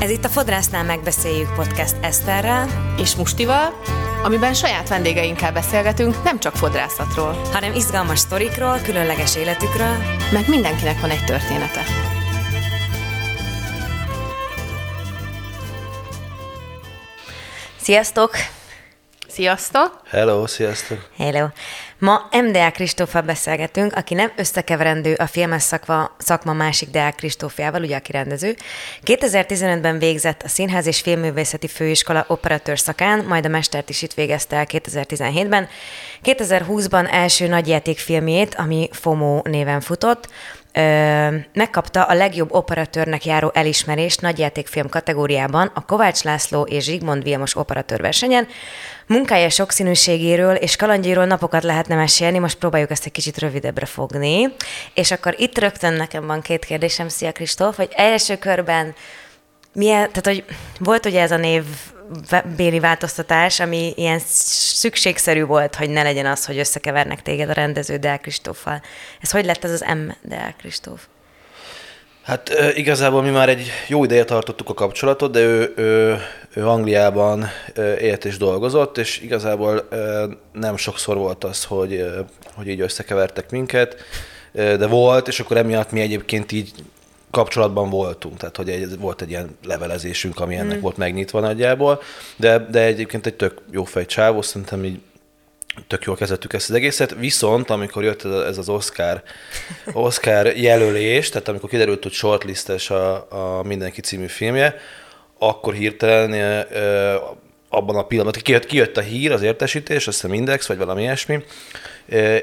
Ez itt a Fodrásznál megbeszéljük podcast Eszterrel és Mustival, amiben saját vendégeinkkel beszélgetünk nem csak fodrászatról, hanem izgalmas sztorikról, különleges életükről, meg mindenkinek van egy története. Sziasztok! Sziasztok! Hello, sziasztok! Hello! Ma M. Deák Kristóffal beszélgetünk, aki nem összekeverendő a filmes szakma másik Deák Kristófjával, ugye aki rendező. 2015-ben végzett a Színház és Filmművészeti Főiskola operatőr szakán, majd a mestert is itt végezte el 2017-ben. 2020-ban első nagyjátékfilmjét, ami FOMO néven futott, megkapta a legjobb operatőrnek járó elismerést nagyjátékfilm kategóriában a Kovács László és Zsigmond Vilmos operatőrversenyen. Munkája sokszínűségéről és kalandjairól napokat lehetne mesélni, most próbáljuk ezt egy kicsit rövidebbre fogni. És akkor itt rögtön nekem van két kérdésem, szia Kristóf, hogy első körben hogy volt ugye ez a névbéli változtatás, ami ilyen szükségszerű volt, hogy ne legyen az, hogy összekevernek téged a rendező Deák Kristóffal. Ez hogy lett ez az M. Deák Kristóf? Hát igazából mi már egy jó ideje tartottuk a kapcsolatot, de ő Angliában élt és dolgozott, és igazából nem sokszor volt az, hogy így összekevertek minket, de volt, és akkor emiatt mi egyébként így kapcsolatban voltunk, tehát hogy volt egy ilyen levelezésünk, ami ennek volt megnyitva nagyjából, de egyébként egy tök jó fej csávó, szerintem így tök jól kezeltük ezt az egészet, viszont amikor jött ez az Oscar jelölés, tehát amikor kiderült, hogy shortlistes a Mindenki című filmje, akkor hirtelen abban a pillanatban, kijött a hír, az értesítés, azt hiszem Index, vagy valami ilyesmi,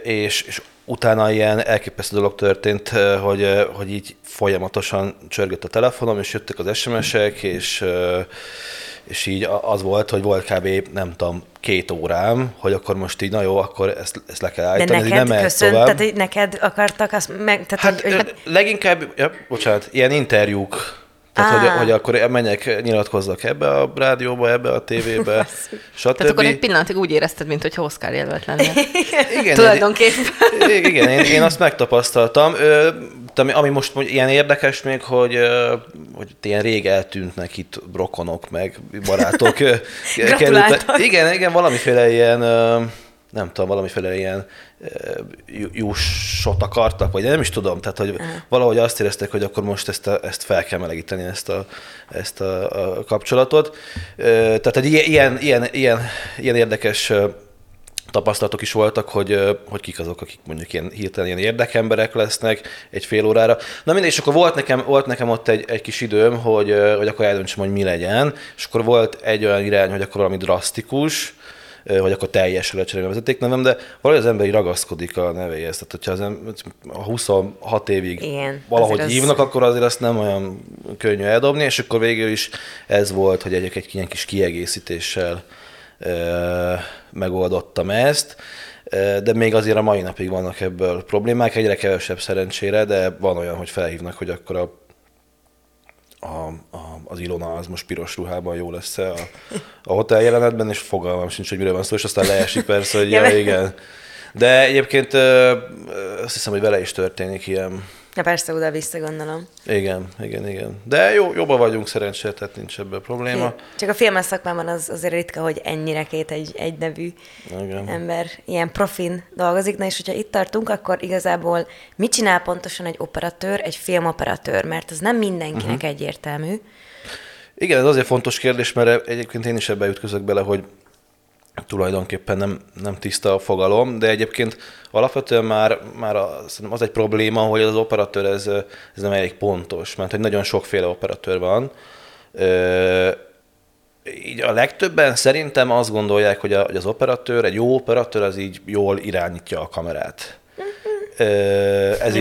és utána ilyen elképesztő dolog történt, hogy így folyamatosan csörgött a telefonom, és jöttek az SMS-ek, és így az volt, hogy volt kb. Nem tudom, 2 órám, hogy akkor most így, na jó, akkor ezt le kell állítani. De neked köszönt, tehát neked akartak azt meg... Tehát, hát leginkább, ilyen interjúk. Tehát, hogy akkor menjek, nyilatkozzak ebbe a rádióba, ebbe a tévébe, stb. Tehát akkor egy pillanatig úgy érezted, mintha Oscar jelölt lenne. Igen, tulajdonképpen. Igen, én azt megtapasztaltam. Ami most ilyen érdekes még, hogy ilyen rég eltűntnek itt rokonok, meg barátok. Gratuláltak. Igen, valamiféle ilyen... nem tudom, valamiféle ilyen jussot akartak, vagy nem is tudom, tehát hogy valahogy azt érezték, hogy akkor most ezt fel kell melegíteni, ezt a kapcsolatot. Tehát egy ilyen érdekes tapasztalatok is voltak, hogy kik azok, akik mondjuk ilyen hirtelen ilyen érdekemberek lesznek egy fél órára. Na mindegy, és akkor volt nekem ott egy kis időm, hogy akkor eldöntsem, hogy mi legyen, és akkor volt egy olyan irány, hogy akkor valami drasztikus, hogy akkor teljesen lecserélni a vezetéknevem, de valahogy az ember ragaszkodik a nevéhez. Tehát, hogyha a 26 évig igen, valahogy hívnak, akkor azért azt nem olyan könnyű eldobni, és akkor végül is ez volt, hogy egy ilyen kis kiegészítéssel megoldottam ezt, de még azért a mai napig vannak ebből problémák, egyre kevesebb szerencsére, de van olyan, hogy felhívnak, hogy akkor az Ilona az most piros ruhában jó lesz a hotel jelenetben, és fogalmam sincs, hogy miről van szó, és aztán leesik persze, hogy ja, igen. De egyébként azt hiszem, hogy vele is történik ilyen. Ja, persze, oda-vissza gondolom. Igen. De jobban vagyunk szerencsére, tehát nincs ebben probléma. Csak a filmes szakmában az azért ritka, hogy ennyire két egy nevű ember ilyen profin dolgozik. Na és hogyha itt tartunk, akkor igazából mit csinál pontosan egy operatőr, egy filmoperatőr? Mert ez nem mindenkinek egyértelmű. Igen, ez azért fontos kérdés, mert egyébként én is ebben ütközök bele, hogy tulajdonképpen nem tiszta a fogalom, de egyébként alapvetően már az egy probléma, hogy az operatőr ez nem elég pontos, mert hogy nagyon sokféle operatőr van. Így a legtöbben szerintem azt gondolják, hogy az operatőr, egy jó operatőr, az így jól irányítja a kamerát.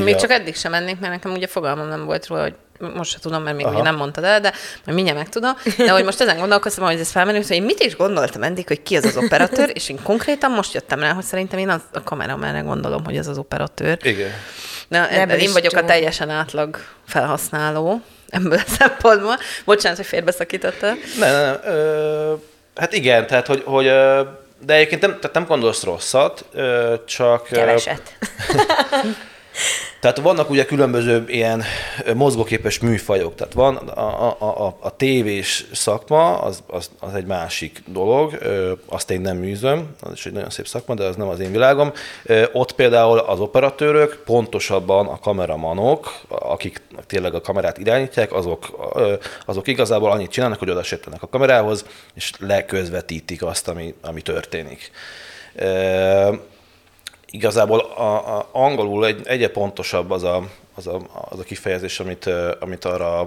Még csak eddig sem mennék, mert nekem ugye fogalmam nem volt róla, hogy most se tudom, mert még ugye nem mondtad el, de majd mindjárt megtudom. De hogy most ezen gondolkoztam, hogy ez felmerült, hogy én mit is gondoltam eddig, hogy ki az az operatőr, és én konkrétan most jöttem rá, hogy szerintem én a kameramánra gondolom, hogy ez az operatőr. Igen. Na, én vagyok a teljesen átlag felhasználó ebből a szempontból. Bocsánat, hogy félbeszakítottál. Nem. Hát igen, tehát hogy de egyébként nem gondolsz rosszat, csak... Keveset. Tehát vannak ugye különböző ilyen mozgóképes műfajok, tehát van a tévés szakma, az egy másik dolog, azt én nem műzöm, az is egy nagyon szép szakma, de az nem az én világom. Ott például az operatőrök, pontosabban a kameramanok, akik tényleg a kamerát irányítják, azok igazából annyit csinálnak, hogy odasétlenek a kamerához, és leközvetítik azt, ami történik. Igazából angolul egyre pontosabb az a kifejezés, amit arra a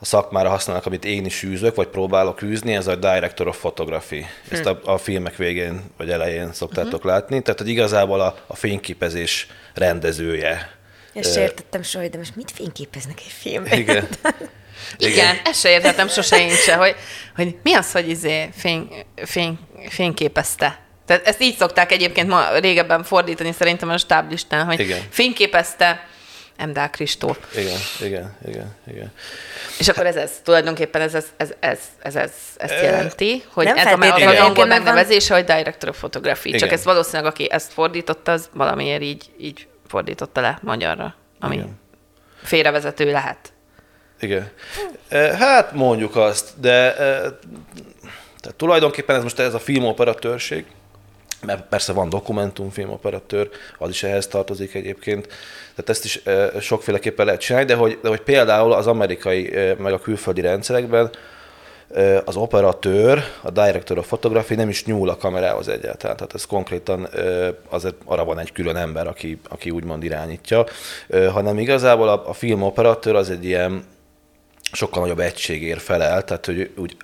szakmára használnak, amit én is űzök, vagy próbálok űzni, ez a Director of Photography. Ezt a filmek végén, vagy elején szoktátok látni. Tehát, hogy igazából a fényképezés rendezője. És se értettem soha, de most mit fényképeznek egy filmben? Igen. Igen, ezt se értettem sose én se, hogy mi az, hogy fényképezte? Tehát ezt így szokták egyébként ma régebben fordítani, szerintem a stáblistán, hogy igen. Fényképezte M. Deák Kristóf. Igen. És akkor ez tulajdonképpen ezt jelenti, hogy ez az angol megnevezése, hogy Director of Photography. Csak ez valószínűleg, aki ezt fordította, az valamiért így fordította le magyarra, ami félrevezető lehet. Igen. Hát mondjuk azt, de tehát tulajdonképpen ez most a filmoperatőrség, mert persze van dokumentumfilm operatőr, az is ehhez tartozik egyébként, tehát ezt is sokféleképpen lehet csinálni, de hogy például az amerikai, meg a külföldi rendszerekben az operatőr, a Director of Photography nem is nyúl a kamerához egyáltalán, tehát ez konkrétan azért arra van egy külön ember, aki úgymond irányítja, hanem igazából a filmoperatőr az egy ilyen sokkal nagyobb egységért felel, tehát hogy úgy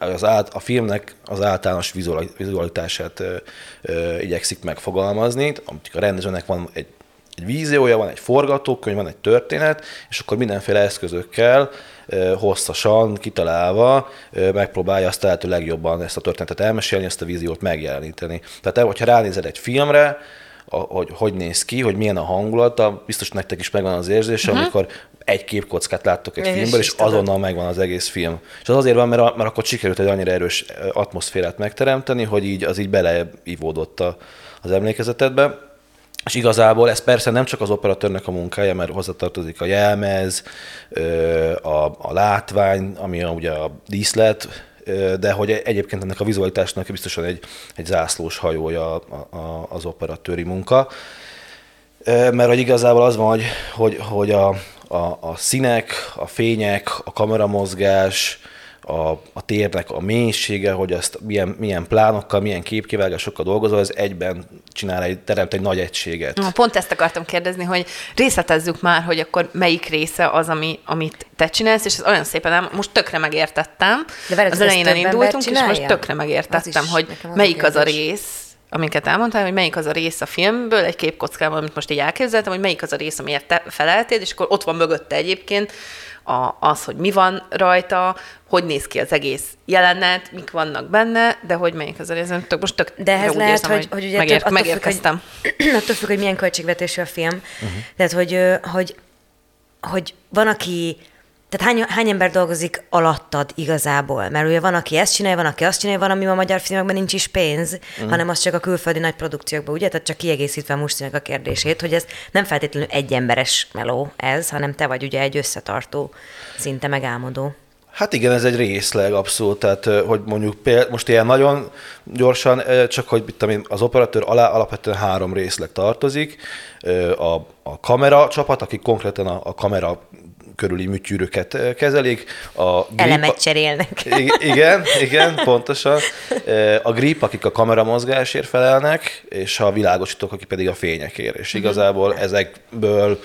a filmnek az általános vizualitását igyekszik megfogalmazni. A rendezőnek van egy víziója, van egy forgatókönyv, van egy történet, és akkor mindenféle eszközökkel hosszasan, kitalálva megpróbálja azt a lehető legjobban ezt a történetet elmesélni, ezt a víziót megjeleníteni. Tehát hogyha ránézed egy filmre, hogy néz ki, hogy milyen a hangulata, biztos nektek is megvan az érzése, amikor egy képkockát láttok egy filmből, és azonnal megvan az egész film. És az azért van, mert akkor sikerült egy annyira erős atmoszférát megteremteni, hogy az így beleivódott az emlékezetedbe. És igazából ez persze nem csak az operatőrnek a munkája, mert hozzátartozik a jelmez, a látvány, ami ugye a díszlet, de hogy egyébként ennek a vizualitásnak biztosan egy zászlós hajója az operatőri munka. Mert hogy igazából az van, hogy a színek, a fények, a kameramozgás, a térnek a mélysége, hogy azt milyen plánokkal, milyen képkivágásokkal dolgozol, ez egyben teremt egy nagy egységet. Pont ezt akartam kérdezni, hogy részletezzük már, hogy akkor melyik része az, amit te csinálsz, és ez olyan szépen, most tökre megértettem. De az elején indultunk, és most tökre megértettem, hogy melyik az a rész, amiket elmondtál, hogy melyik az a rész a filmből, egy képkockában, amit most így elképzeltem, hogy melyik az a rész, amiért te feleltél, és akkor ott van mögötte egyébként az, hogy mi van rajta, hogy néz ki az egész jelenet, mik vannak benne, de hogy melyik az a rész, most tök de ez lehet, érzem, hogy ugye megérkeztem. Attól függ, hogy milyen költségvetésű a film. Tehát, hogy van, aki... Tehát hány ember dolgozik alattad igazából? Mert ugye van, aki ezt csinálja, van, aki azt csinálja, van, ami a magyar filmekben nincs is pénz, hanem az csak a külföldi nagy produkciókban, ugye? Tehát csak kiegészítve Mustinak a kérdését, hogy ez nem feltétlenül egy emberes meló ez, hanem te vagy ugye egy összetartó, szinte megálmodó. Hát igen, ez egy részleg abszolút, tehát hogy mondjuk most ilyen nagyon gyorsan, csak hogy az operatőr alá alapvetően 3 részleg tartozik, a kamera csapat, akik konkrétan a kamera körüli műtyűröket kezelik. Elemet cserélnek. Igen, pontosan. A grip, akik a kameramozgásért felelnek, és a világosítók, akik pedig a fényekért. És igazából ezekből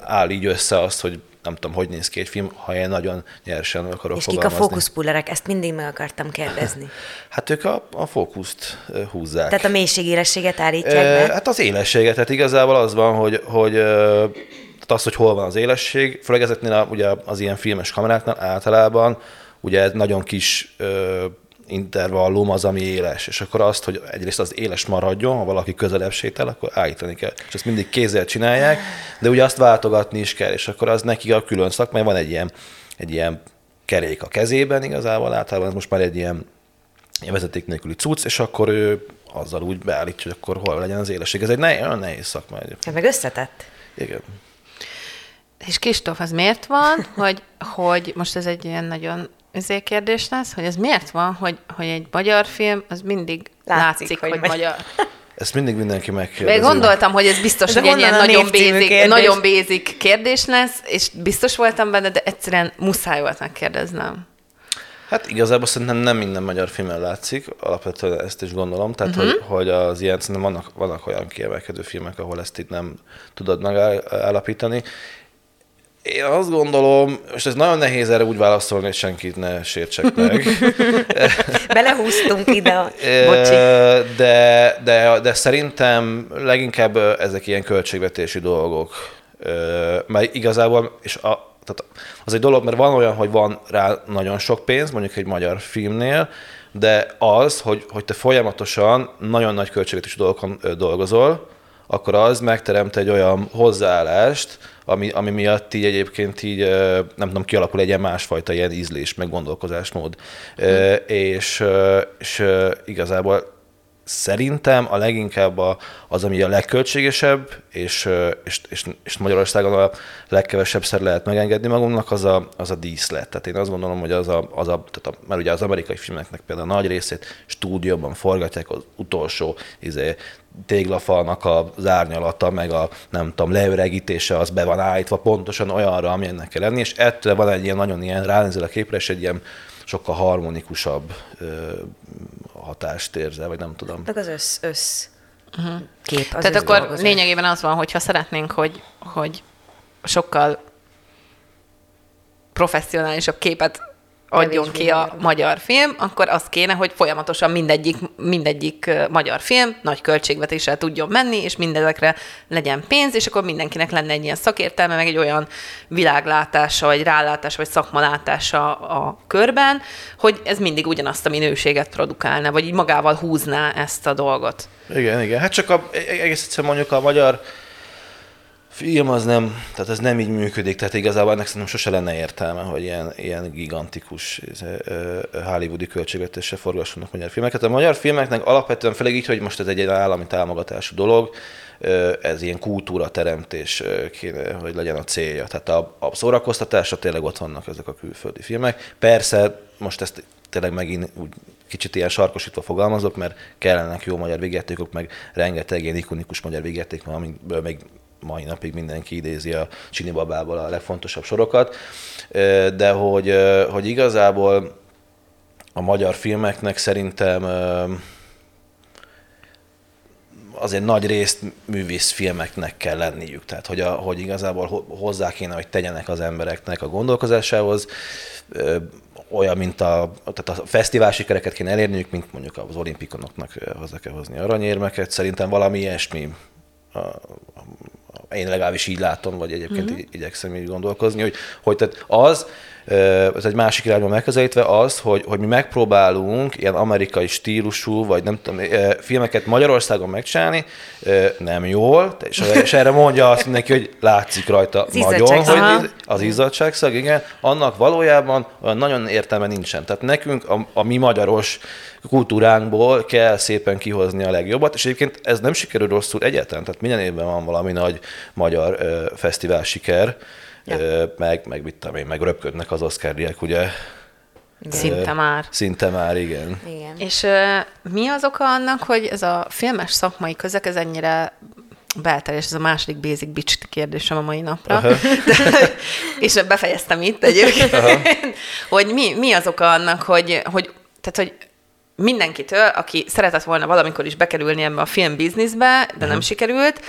áll így össze azt, hogy nem tudom, hogy néz ki egy film, ha én nagyon nyersen akarok és fogalmazni. És kik a fókuszpullerek? Ezt mindig meg akartam kérdezni. Hát ők a fókuszt húzzák. Tehát a mélységélességet állítják be? Hát az élességet. Tehát igazából az van, hogy az, hogy hol van az élesség, főleg ezeknél ugye az ilyen filmes kameráknál általában ugye nagyon kis intervallum az, ami éles, és akkor azt, hogy egyrészt az éles maradjon, ha valaki közelebb sétál, akkor állítani kell. És ezt mindig kézzel csinálják, de ugye azt váltogatni is kell, és akkor az neki a külön szakmai, van egy ilyen kerék a kezében igazából, általában ez most már egy ilyen vezeték nélküli cucc, és akkor ő azzal úgy beállítja, hogy akkor hol legyen az élesség. Ez egy nagyon nehéz szakma egyébként. Meg összetett. Igen. És Kristóf, az miért van, hogy most ez egy ilyen nagyon kérdés lesz, hogy ez miért van, hogy egy magyar film, az mindig látszik hogy magyar. Ezt mindig mindenki megkérdezi. Még gondoltam, hogy ez biztos, de hogy egy ilyen nagyon basic kérdés lesz, és biztos voltam benne, de egyszerűen muszáj volt megkérdeznem. Hát igazából szerintem nem minden magyar filmen látszik, alapvetően ezt is gondolom, tehát hogy az ilyen, szerintem vannak olyan kiemelkedő filmek, ahol ezt itt nem tudod megállapítani. Én azt gondolom, most ez nagyon nehéz erre úgy válaszolni, hogy senkit ne sértsek meg. Belehúztunk ide, bocsi. De szerintem leginkább ezek ilyen költségvetési dolgok. Mert igazából, és tehát az egy dolog, mert van olyan, hogy van rá nagyon sok pénz, mondjuk egy magyar filmnél, de az, hogy te folyamatosan nagyon nagy költségvetési dolgokon dolgozol, akkor az megteremt egy olyan hozzáállást, ami miatt így egyébként így, nem tudom, kialakul egy ilyen másfajta ilyen ízlés, meg gondolkozásmód. És igazából szerintem a leginkább az, ami a legköltségesebb, és Magyarországon a legkevesebbszer lehet megengedni magunknak, az a díszlet. Tehát én azt gondolom, hogy mert ugye az amerikai filmeknek például a nagy részét stúdióban forgatják, az utolsó téglafalnak az árnyalata, meg a nem tudom, leöregítése, az be van állítva pontosan olyanra, amilyennek kell lenni, és ettől van egy ilyen nagyon ilyen, ránézel a képre, és egy ilyen sokkal harmonikusabb hatást érzel, vagy nem tudom. Tehát az kép. Az tehát akkor dolgozás. Lényegében az van, hogyha szeretnénk, hogy sokkal professzionálisabb képet adjon ki a magyar film, akkor az kéne, hogy folyamatosan mindegyik magyar film nagy költségvetéssel tudjon menni, és mindezekre legyen pénz, és akkor mindenkinek lenne egy ilyen szakértelme, meg egy olyan világlátása, vagy rálátása, vagy szakmalátása a körben, hogy ez mindig ugyanazt a minőséget produkálna, vagy így magával húzná ezt a dolgot. Igen. Hát csak egész egyszerűen mondjuk a magyar film az nem, tehát ez nem így működik, tehát igazából ennek szerintem sose lenne értelme, hogy ilyen gigantikus hollywoodi költségvetéssel forgassanak magyar filmeket. A magyar filmeknek alapvetően főleg így, hogy most ez egy állami támogatású dolog, ez ilyen kultúrateremtés kéne, hogy legyen a célja. Tehát a szórakoztatásra tényleg ott vannak ezek a külföldi filmek. Persze most ezt tényleg megint úgy kicsit ilyen sarkosítva fogalmazok, mert kellenek jó magyar végjátékok, meg rengeteg ilyen ikonikus magyar végjáték, amiből még mai napig mindenki idézi a Csinibabából a legfontosabb sorokat, de hogy igazából a magyar filmeknek szerintem azért nagy részt művészfilmeknek kell lenniük, tehát hogy igazából hozzá kéne, hogy tegyenek az embereknek a gondolkozásához, olyan, mint tehát a fesztivál sikereket kéne elérniük, mint mondjuk az olimpikonoknak hozzá kell hozni aranyérmeket, szerintem valami ilyesmi. Én legalábbis így látom, vagy egyébként igyekszem így gondolkozni, hogy tehát ez egy másik irányban megközelítve az, hogy mi megpróbálunk ilyen amerikai stílusú, vagy nem tudom, filmeket Magyarországon megcsinálni, nem jól, és erre mondja azt mindenki, hogy látszik rajta az nagyon, hogy az izzadságszag, igen, annak valójában olyan nagyon értelme nincsen. Tehát nekünk a mi magyaros kultúránkból kell szépen kihozni a legjobbat, és egyébként ez nem sikerül rosszul egyáltalán, tehát minden évben van valami nagy magyar fesztivál siker, ja. Meg röpködnek az Oscar-díjak, ugye? Szinte már, igen. És mi az oka annak, hogy ez a filmes szakmai közeg, ez ennyire belterjes, ez a második basic bitch kérdésem a mai napra. Uh-huh. És befejeztem itt egyébként. Uh-huh. Hogy mi az oka annak, hogy mindenkitől, aki szeretett volna valamikor is bekerülni ebbe a filmbizniszbe, de nem sikerült,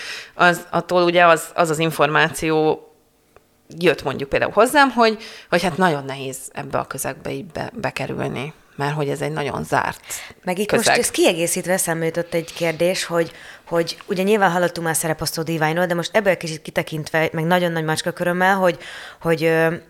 attól ugye az információ jött mondjuk például hozzám, hogy hát nagyon nehéz ebbe a közegbe így bekerülni, mert hogy ez egy nagyon zárt meg itt közeg. Most ezt kiegészítve eszembe jutott egy kérdés, hogy ugye nyilván hallottunk már szereposztó díványról, de most ebből kicsit kitekintve, meg nagyon nagy macskakörömmel, hogy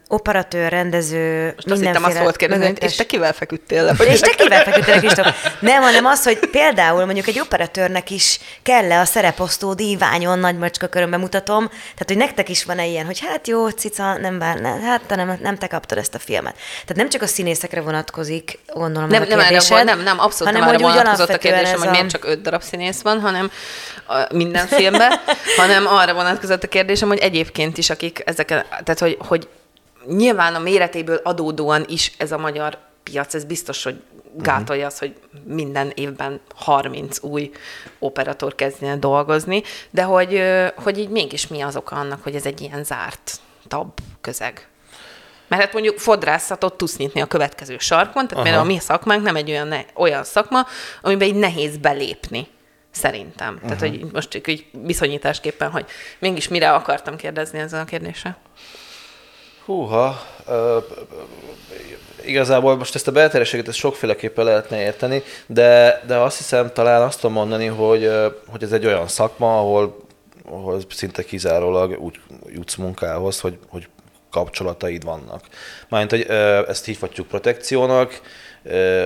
operatőr, rendező, most mindenféle... Azt hittem, azt volt kérdezni, és te kivel feküdtél le? És te kivel feküdtél le? Nem, hanem az, hogy például mondjuk egy operatőrnek is kell-e a szereposztó díványon, nagy macskakörömbe mutatom, tehát hogy nektek is van-e ilyen, hogy hát jó, cica, nem te kaptad ezt a filmet. Tehát nem csak a színészekre vonatkozik gondolom nem, ez a kérdésed. Nem, abszolút nem arra vonatkozott a kérdésem, hogy miért csak 5 darab színész van, hanem minden filmben, hanem arra vonatkozott a kérdésem, hogy egyébként is, akik ezeken, tehát hogy nyilván a méretéből adódóan is ez a magyar piac, ez biztos, hogy gátolja az, hogy minden évben 30 új operatőr kezdjen dolgozni, de hogy így mégis mi az oka annak, hogy ez egy ilyen zártabb közeg. Mert hát mondjuk fodrászatot tudsz nyitni a következő sarkon, tehát mert a mi szakmánk nem egy olyan szakma, amiben így nehéz belépni, szerintem. Tehát, hogy most csak így viszonyításképpen, hogy mégis mire akartam kérdezni ezzel a kérdéssel. Húha, igazából most ezt a belterjeséget sokféleképpen lehetne érteni, de azt hiszem talán azt tudom mondani, hogy ez egy olyan szakma, ahol szinte kizárólag úgy jutsz munkához, hogy kapcsolataid vannak. Mármint, hogy ezt hívhatjuk protekciónak,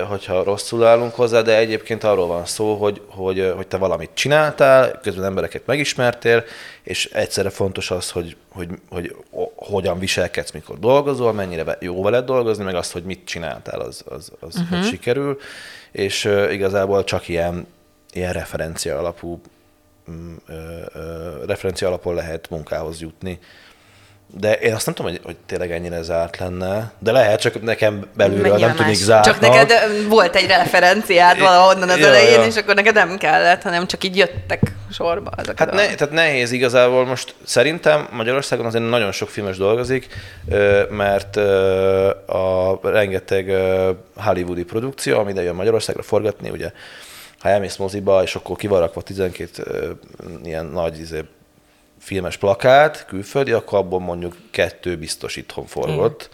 hogyha rosszul állunk hozzá, de egyébként arról van szó, hogy te valamit csináltál, közben embereket megismertél, és egyszerre fontos az, hogy hogyan viselkedsz, mikor dolgozol, mennyire jó veled dolgozni, meg azt, hogy mit csináltál, az hogy sikerül. És igazából csak ilyen referencia alapon lehet munkához jutni. De én azt nem tudom, hogy tényleg ennyire zárt lenne, de lehet, csak nekem belülről nem tudnék zártnak. Csak neked volt egy referenciád valahonnan az elején, és akkor neked nem kellett, hanem csak így jöttek sorba. Hát tehát nehéz igazából most. Szerintem Magyarországon azért nagyon sok filmes dolgozik, mert a rengeteg hollywoodi produkció, ami ide jön Magyarországra forgatni, ugye, ha elmész moziba, és akkor ki van rakva 12 ilyen nagy filmes plakát, külföldi, akkor abból mondjuk 2 biztos itthon forgott.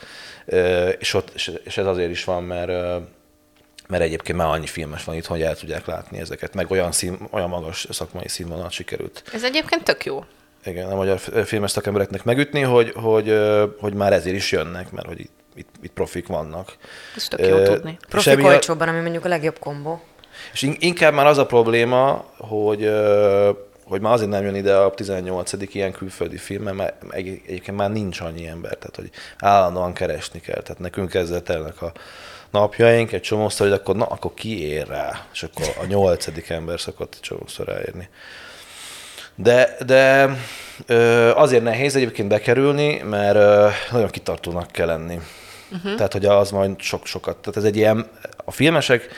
És ez azért is van, mert egyébként már annyi filmes van itthon, hogy el tudják látni ezeket, meg olyan magas szakmai színvonalat sikerült. Ez egyébként tök jó. Igen, a magyar filmes szakembereknek megütni, hogy már ezért is jönnek, mert hogy itt profik vannak. Ez tök jó tudni. Profik olcsóban, ami mondjuk a legjobb kombó. És inkább már az a probléma, hogy már azért nem jön ide a 18. ilyen külföldi film, mert egyébként már nincs annyi ember, tehát hogy állandóan keresni kell. Tehát nekünk ezzel telnek a napjaink egy csomószor, hogy akkor ki ér rá, és akkor a 8. ember szokott csomószor ráérni. De azért nehéz egyébként bekerülni, mert nagyon kitartónak kell lenni. Tehát, hogy az majd sok-sokat. Tehát ez egy ilyen, a filmesek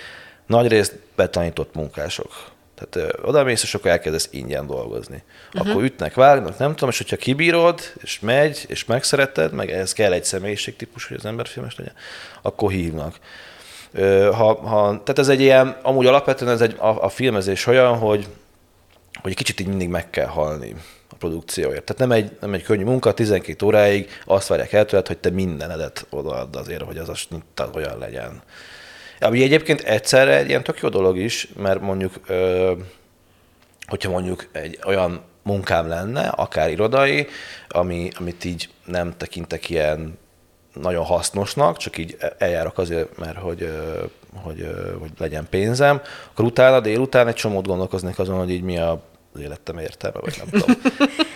nagyrészt betanított munkások. Tehát odamész, és akkor elkezdesz ingyen dolgozni. Akkor ütnek, vágnak, nem tudom, és hogyha kibírod, és megy, és megszereted, meg ehhez kell egy személyiségtípus, hogy az ember filmes legyen, akkor hívnak. Tehát ez egy ilyen, amúgy alapvetően ez a filmezés olyan, hogy kicsit így mindig meg kell halni a produkcióért. Tehát nem egy könnyű munka, 12 óráig azt várják el tőled, hogy te mindenedet odaadd azért, hogy az olyan legyen. Ami egyébként egyszerre egy ilyen tök jó dolog is, mert mondjuk, hogyha mondjuk egy olyan munkám lenne, akár irodai, amit így nem tekintek ilyen nagyon hasznosnak, csak így eljárok azért, mert hogy legyen pénzem, akkor utána, délután egy csomót gondolkoznék azon, hogy így mi az életem értelme, vagy nem tudom.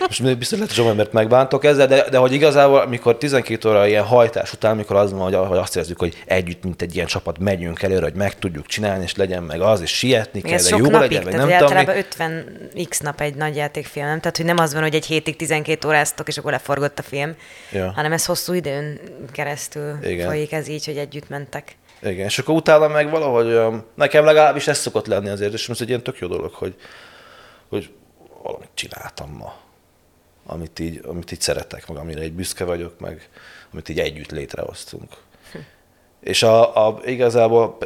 Most biztos lehet, hogy mert megbántok ezzel, de hogy igazából, amikor 12 óra ilyen hajtás után, amikor az van, hogy azt érezzük, hogy együtt, mint egy ilyen csapat megyünk előre, hogy meg tudjuk csinálni, és legyen meg az, és sietni még kell, de jó legyen, meg nem tudom. Általában 50x nap egy nagy játékfilm, nem? Tehát, hogy nem az van, hogy egy hétig 12 óráztok, és akkor leforgott a film, hanem ez hosszú időn keresztül folyik, ez így, hogy együtt mentek. Igen, és akkor utána meg valahogy, nekem legalábbis ez szokott lenni az érzésem, ez egy ilyen tök jó dolog, hogy valamit csináltam ma, amit így szeretek, meg amire egy büszke vagyok, meg amit így együtt létrehoztunk. És igazából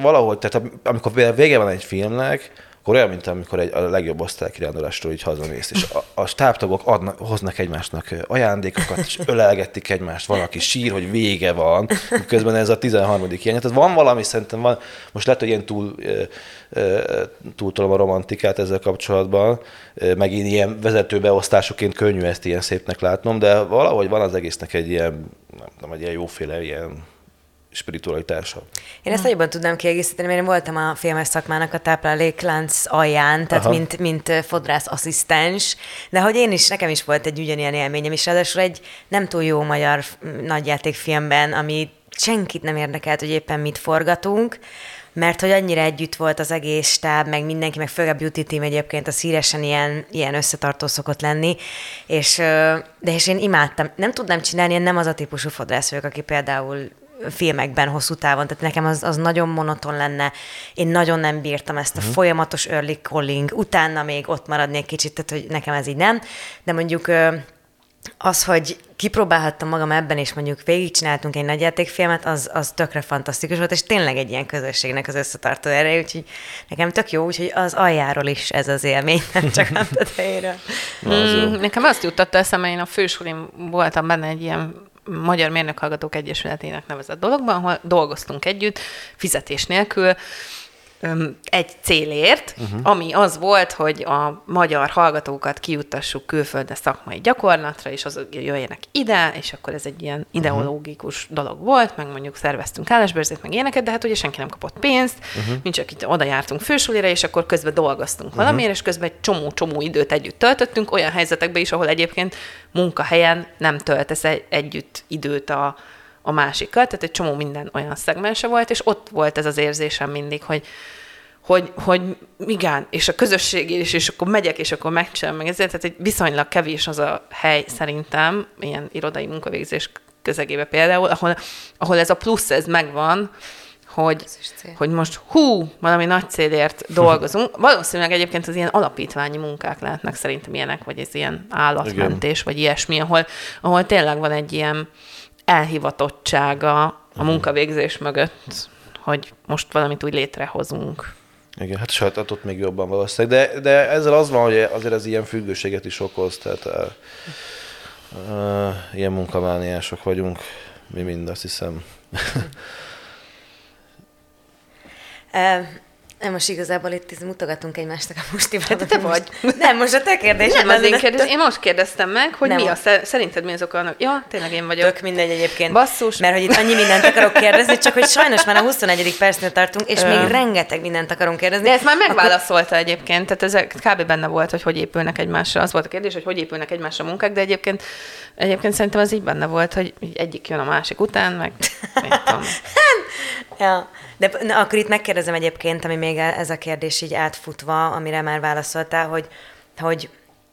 valahogy, tehát amikor vége van egy filmnek, akkor olyan, mint amikor a legjobb osztálykirándulásról így hazamész, és a stábtagok hoznak egymásnak ajándékokat, és ölelgetik egymást, van, aki sír, hogy vége van, miközben ez a 13. hiány. Tehát van valami, szerintem van, most lehet, hogy én túltolom a romantikát ezzel kapcsolatban, meg én ilyen vezetőbeosztásoként könnyű ezt ilyen szépnek látnom, de valahogy van az egésznek egy ilyen, nem tudom, egy ilyen jóféle ilyen spiritualitása. Én ezt jobban tudnám kiegészíteni, mert én voltam a filmes szakmának a tápláléklánc alján, tehát mint fodrász asszisztens, de hogy nekem is volt egy ugyanilyen élményem, és ráadásul egy nem túl jó magyar nagyjátékfilmben, ami senkit nem érdekelt, hogy éppen mit forgatunk, mert hogy annyira együtt volt az egész stáb, meg mindenki, meg főleg a beauty team egyébként, az híresen ilyen összetartó szokott lenni, és én imádtam. Nem tudnám csinálni, én nem az a típusú fodrász vagyok, aki például filmekben hosszú távon, tehát nekem az nagyon monoton lenne, én nagyon nem bírtam ezt a folyamatos early calling, utána még ott maradni egy kicsit, tehát hogy nekem ez így nem, de mondjuk az, hogy kipróbálhattam magam ebben, és mondjuk végigcsináltunk egy nagyjátékfilmet, az tökre fantasztikus volt, és tényleg egy ilyen közösségnek az összetartó ereje, úgyhogy nekem tök jó, úgyhogy az aljáról is ez az élmény, nem csak a tetejéről. Nekem azt juttatta eszembe, én a fősulim voltam benne egy ilyen Magyar Mérnökhallgatók Egyesületének nevezett dologban, ahol dolgoztunk együtt, fizetés nélkül, egy célért, ami az volt, hogy a magyar hallgatókat kijuttassuk külföldre szakmai gyakorlatra, és azok jöjjenek ide, és akkor ez egy ilyen ideológikus dolog volt, meg mondjuk szerveztünk állásbörzét, meg ilyeneket, de hát ugye senki nem kapott pénzt, mi csak itt oda jártunk fősulire, és akkor közben dolgoztunk valamiért, és közben egy csomó időt együtt töltöttünk, olyan helyzetekben is, ahol egyébként munkahelyen nem töltesz együtt időt a másikkal, tehát egy csomó minden olyan szegmense volt, és ott volt ez az érzésem mindig, hogy igen, és a közösség is, és akkor megyek, és akkor megcsinálom meg ezért, tehát egy viszonylag kevés az a hely szerintem, ilyen irodai munkavégzés közegében például, ahol ez a plusz, ez megvan, hogy most valami nagy célért dolgozunk. Valószínűleg egyébként az ilyen alapítványi munkák lehetnek szerintem ilyenek, vagy ez ilyen állatmentés, vagy ilyesmi, ahol tényleg van egy ilyen elhivatottsága a munkavégzés mögött, hogy most valamit úgy létrehozunk. Igen, hát saját ott még jobban valószínűleg, de ezzel az van, hogy azért ez ilyen függőséget is okoz, tehát ilyen munkamániások vagyunk, mi mind, azt hiszem. Most igazából itt mutogatunk egymásnak a mustivát. Hát te vagy. Nem, most a te kérdésed. Nem, én most kérdeztem meg, hogy nem mi szerinted mi azok annak. Ja, tényleg én vagyok. Tök mindegy egyébként. Basszus. Mert hogy itt annyi mindent akarok kérdezni, csak hogy sajnos már a 21. percnél tartunk, és még rengeteg mindent akarunk kérdezni. De ezt már megválaszolta egyébként, tehát ez kb. Benne volt, hogy épülnek egymásra. Az volt a kérdés, hogy épülnek egymásra a munkák, de egyébként szerintem az így benne volt, hogy egyik jön a másik után, meg ja. De na, akkor itt megkérdezem egyébként, ami még ez a kérdés így átfutva, amire már válaszoltál,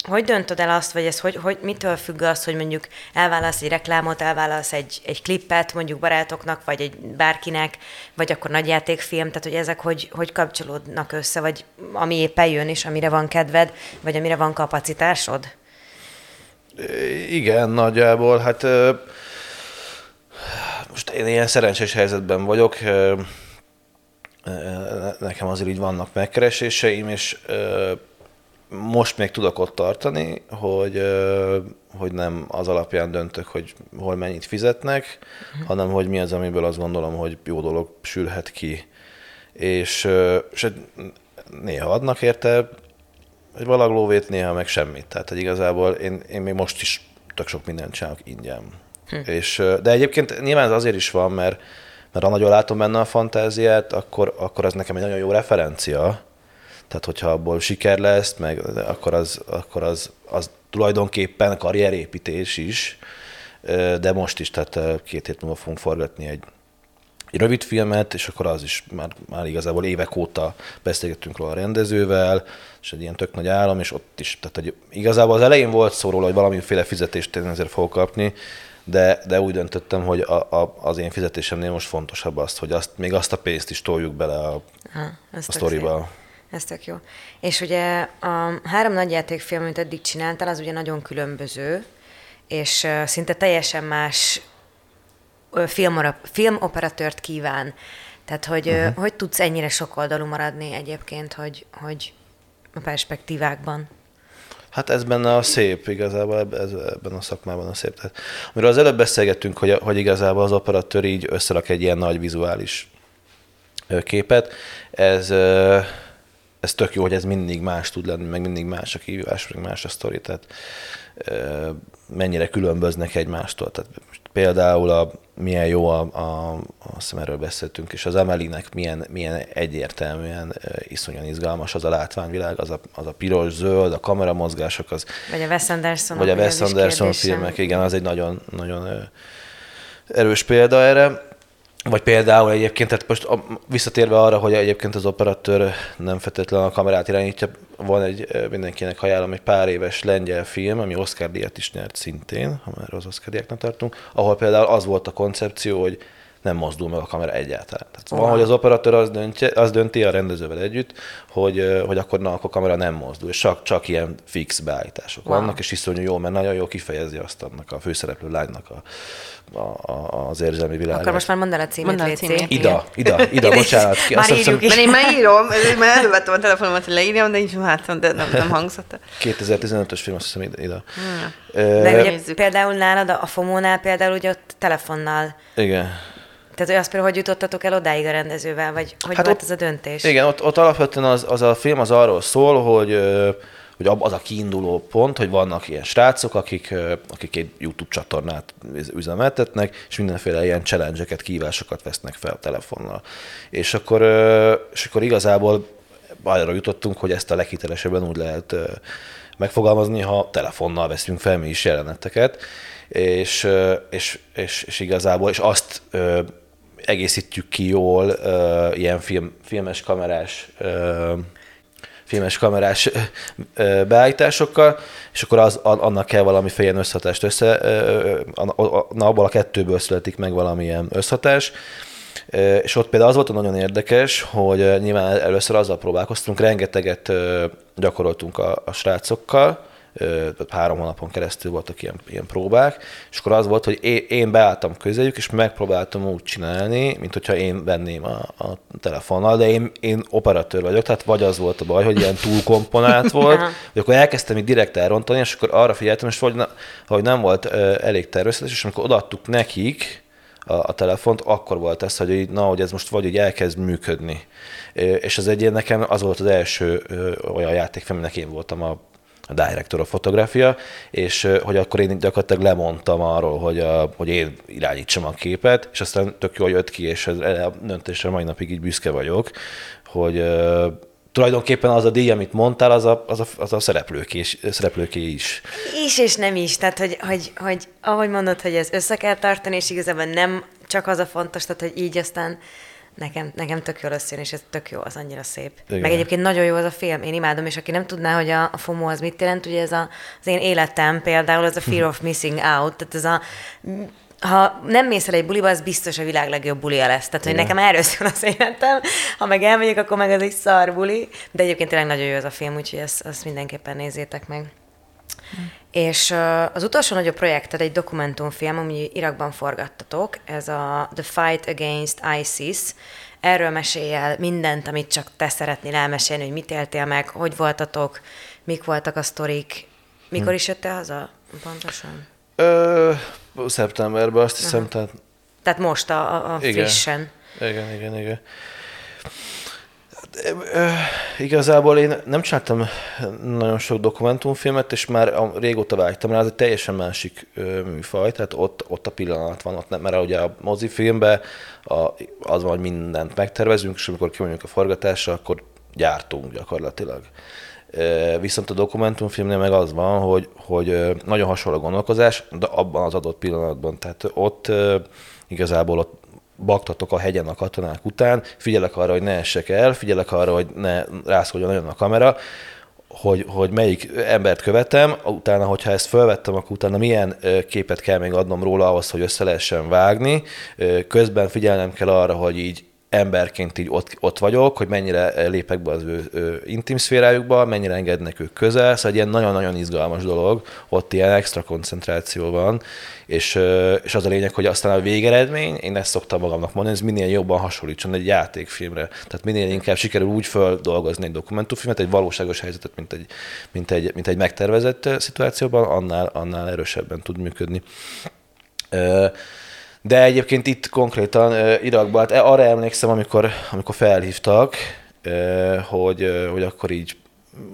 hogy döntöd el azt, vagy ez hogy mitől függ az, hogy mondjuk elválasz egy reklámot, elválasz egy klippet mondjuk barátoknak, vagy egy bárkinek, vagy akkor nagyjátékfilm, tehát hogy ezek hogy kapcsolódnak össze, vagy ami éppen jön és amire van kedved, vagy amire van kapacitásod? Igen, nagyjából, hát... Most én ilyen szerencsés helyzetben vagyok, nekem azért így vannak megkereséseim, és most még tudok ott tartani, hogy nem az alapján döntök, hogy hol mennyit fizetnek, hanem hogy mi az, amiből azt gondolom, hogy jó dolog sülhet ki. És néha adnak érte egy valag lóvét, néha meg semmit. Tehát hogy igazából én még most is tök sok mindent csinálok ingyen. De egyébként nyilván ez azért is van, mert ha nagyon látom benne a fantáziát, akkor az nekem egy nagyon jó referencia. Tehát hogyha abból siker lesz, meg akkor az tulajdonképpen karrierépítés is, de most is, tehát 2 hét múlva fogunk forgatni egy rövid filmet, és akkor az is már igazából évek óta beszélgettünk róla a rendezővel, és egy ilyen tök nagy állam, és ott is, tehát hogy igazából az elején volt szó róla, hogy valamiféle fizetést én ezért fogok kapni, de úgy döntöttem, hogy az én fizetésemnél most fontosabb az, hogy még azt a pénzt is toljuk bele a sztoriba. Ez tök jó. És ugye a 3 nagyjátékfilm, amit eddig csináltál, az ugye nagyon különböző, és szinte teljesen más filmoperatört kíván. Tehát, hogy tudsz ennyire sokoldalú maradni egyébként, hogy a perspektívákban? Hát ez benne a szép, igazából ebben a szakmában a szép. Tehát, amiről az előbb beszélgettünk, hogy igazából az operatőr így összerak egy ilyen nagy vizuális képet. Ez tök jó, hogy ez mindig más tud lenni, meg mindig más a kihívás, meg más a sztori. Tehát mennyire különböznek egymástól. Tehát például milyen jó, azt hiszem erről beszéltünk, és az Amelie-nek milyen egyértelműen iszonyan izgalmas az a látványvilág, az a piros-zöld, a kameramozgások, az... Vagy a Wes Anderson. Vagy a Wes Anderson filmek, igen, az egy nagyon, nagyon erős példa erre. Vagy például egyébként, tehát most visszatérve arra, hogy egyébként az operatőr nem feltétlenül a kamerát irányítja, van egy, mindenkinek ajánlom, egy pár éves lengyel film, ami Oscar-díjat is nyert szintén, ha már az Oscar-díjaknál tartunk, ahol például az volt a koncepció, hogy nem mozdul meg a kamera egyáltalán. Tehát van, hogy az operatőr az dönti a rendezővel együtt, hogy akkor, na, akkor a kamera nem mozdul, és csak ilyen fix beállítások vannak, és iszonyú jó, mert nagyon jól kifejezi azt annak a főszereplő lánynak az érzelmi világát. Akkor most már mondd el a címét, légy. Ida, bocsánat. Már írjuk is. Én már írom, már elővettem a telefonomat, hogy leírjam, de így váltam, de nem hangzott. 2015-ös film, azt hiszem, Ida. De ugye például nálad, a FOMO-nál például ugye ott telefonnal. Igen. Tehát azt például, hogy jutottatok el odáig a rendezővel, vagy hogy volt ez a döntés? Igen, ott alapvetően az a film az arról szól, hogy az a kiinduló pont, hogy vannak ilyen srácok, akik egy YouTube csatornát üzemeltetnek, és mindenféle ilyen challenge-eket, kívásokat vesznek fel telefonnal. És akkor igazából arra jutottunk, hogy ezt a leghitelesebben úgy lehet megfogalmazni, ha telefonnal veszünk fel mi is jeleneteket, és igazából és azt egészítjük ki jól ilyen filmes kamerás beállításokkal, és akkor annak kell valami ilyen összhatást abból a kettőből születik meg valamilyen összhatás. És ott például az volt nagyon érdekes, hogy nyilván először azzal próbálkoztunk, rengeteget gyakoroltunk a srácokkal, 3 hónapon keresztül voltak ilyen próbák, és akkor az volt, hogy én beálltam közéjük, és megpróbáltam úgy csinálni, mint hogyha én venném a telefonnal, de én operatőr vagyok, tehát vagy az volt a baj, hogy ilyen túlkomponált volt, vagy akkor elkezdtem így direkt elrontani, és akkor arra figyeltem, és hogy nem volt elég természetes, és amikor odaadtuk nekik a telefont, akkor volt ez, hogy hogy ez most vagy, hogy elkezd működni. És az egyén nekem az volt az első olyan játékfilm, aminek én voltam a Director of Photography, és hogy akkor én gyakorlatilag lemondtam arról, hogy én irányítsam a képet, és aztán tök jól jött ki, és a döntésre mai napig így büszke vagyok, hogy tulajdonképpen az a díj, amit mondtál, az a szereplőké is. Is és nem is. Tehát, hogy ahogy mondod, hogy ez össze kell tartani, és igazából nem csak az a fontos, tehát, hogy így aztán nekem tök jól összejön, és ez tök jó, az annyira szép. Igen. Meg egyébként nagyon jó az a film, én imádom, és aki nem tudná, hogy a FOMO az mit jelent, ugye ez az én életem például, ez a Fear of Missing Out, tehát ez a... Ha nem mész el egy buliba, az biztos a világ legjobb bulija lesz. Tehát, hogy nekem erről szól az életem. Ha meg elmegyek, akkor meg az egy szar buli. De egyébként tényleg nagyon jó az a film, úgyhogy ezt mindenképpen nézzétek meg. És az utolsó nagyobb projekted egy dokumentumfilm, amit Irakban forgattatok. Ez a The Fight Against ISIS. Erről mesélj el mindent, amit csak te szeretnél elmesélni, hogy mit éltél meg, hogy voltatok, mik voltak a sztorik. Mikor is jöttél haza pontosan? Szeptemberben, azt hiszem, tehát most a frissen. Igen. Igazából én nem csináltam nagyon sok dokumentumfilmet, és már régóta vágytam rá, ez egy teljesen másik műfaj, tehát ott a pillanat van, ott nem, mert ugye a mozifilmben az van, hogy mindent megtervezünk, és amikor kimondjuk a forgatásra, akkor gyártunk gyakorlatilag. Viszont a dokumentumfilmnél meg az van, hogy nagyon hasonló gondolkozás, de abban az adott pillanatban. Tehát ott igazából ott baktatok a hegyen a katonák után, figyelek arra, hogy ne essek el, figyelek arra, hogy ne rászkodjon nagyon a kamera, hogy melyik embert követem, utána, hogyha ezt felvettem, akkor utána milyen képet kell még adnom róla ahhoz, hogy össze lehessen vágni. Közben figyelnem kell arra, hogy így emberként így ott vagyok, hogy mennyire lépek be az ő intim szférájukba, mennyire engednek ők közel, szóval egy ilyen nagyon-nagyon izgalmas dolog, ott ilyen extra koncentráció van, és az a lényeg, hogy aztán a végeredmény, én ezt szoktam magamnak mondani, ez minél jobban hasonlítson egy játékfilmre, tehát minél inkább sikerül úgy földolgozni egy dokumentumfilmet, egy valóságos helyzetet, mint egy megtervezett szituációban, annál erősebben tud működni. De egyébként itt konkrétan Irakban, hát arra emlékszem, amikor felhívtak, hogy akkor így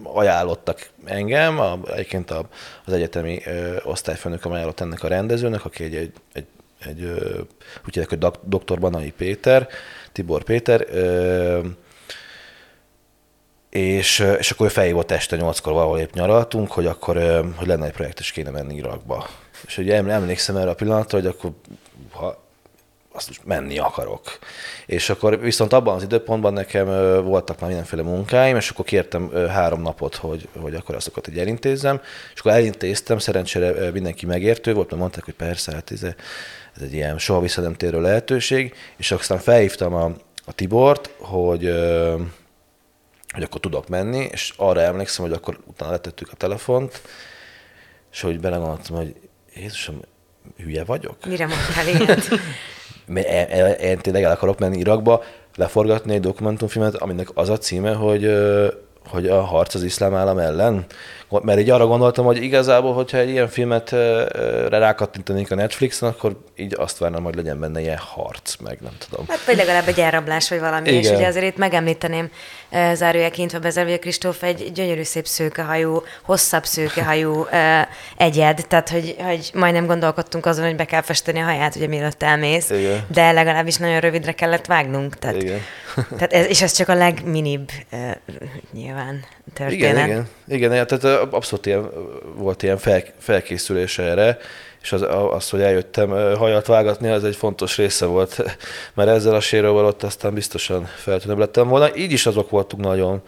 ajánlottak engem, egyébként az egyetemi osztályfőnököm ajánlott ennek a rendezőnek, aki egy úgy hívják, hogy Dr. Banai Tibor Péter, és akkor ő felhívott este 8-kor valahol épp nyaraltunk, hogy akkor hogy lenne egy projekt, és kéne menni Irakba. És ugye emlékszem erre a pillanatra, hogy akkor ha azt most menni akarok. És akkor viszont abban az időpontban nekem voltak már mindenféle munkáim, és akkor kértem 3 napot, hogy akkor azokat így elintézzem, és akkor elintéztem, szerencsére mindenki megértő volt, mert mondták, hogy persze, hát ez egy ilyen soha vissza nem térő lehetőség, és aztán felhívtam a Tibort, hogy akkor tudok menni, és arra emlékszem, hogy akkor utána letettük a telefont, és hogy belegondoltam, hogy Jézusom, hülye vagyok? Mire mondtál ilyet? Én tényleg el akarok menni Irakba leforgatni egy dokumentumfilmet, aminek az a címe, hogy a harc az iszlám állam ellen. Mert így arra gondoltam, hogy igazából, hogyha egy ilyen filmet rákattintanék a Netflixen, akkor így azt várnám, hogy legyen benne ilyen harc, meg nem tudom. Hát vagy legalább egy elrablás, vagy valami. Igen. És ugye azért itt megemlíteném zárójelként, hogy Kristóf egy gyönyörű szép szőkehajú, hosszabb szőkehajú egyed, tehát hogy majdnem gondolkodtunk azon, hogy be kell festeni a haját, ugye mielőtt elmész, igen. De legalábbis nagyon rövidre kellett vágnunk. Tehát, igen. Tehát és ez csak a legminibb nyilván történet. Igen, tehát abszolút volt ilyen felkészülés erre, és az, hogy eljöttem hajat vágatni, az egy fontos része volt, mert ezzel a séróval ott aztán biztosan feltűnőbb lettem volna. Így is azok voltunk nagyon.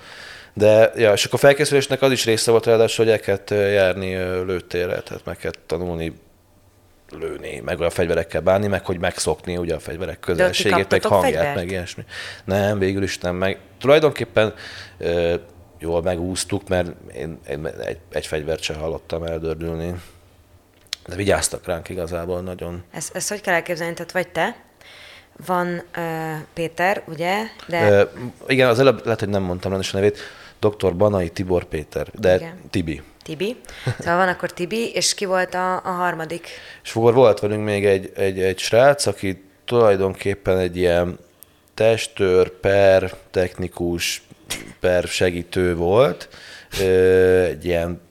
De ja, és akkor a felkészülésnek az is része volt ráadásul, hogy el kellett járni lőtérre, tehát meg kellett tanulni lőni, meg a fegyverekkel bánni, meg hogy megszokni ugye a fegyverek közelségét, meg hangját, fegyvert? Meg ilyesmi. Nem, végül is nem. Meg tulajdonképpen jól megúsztuk, mert én egy fegyvert sem hallottam eldördülni. De vigyáztak ránk igazából nagyon. Ezt hogy kell elképzelni? Tehát vagy te, van Péter, ugye? De... igen, az előbb lehet, hogy nem mondtam rendesen a nevét. Dr. Banai Tibor Péter, de igen. Tibi. Szóval van akkor Tibi, és ki volt a harmadik? És akkor volt velünk még egy srác, aki tulajdonképpen egy ilyen testőr, per, technikus, per segítő volt, egy ilyen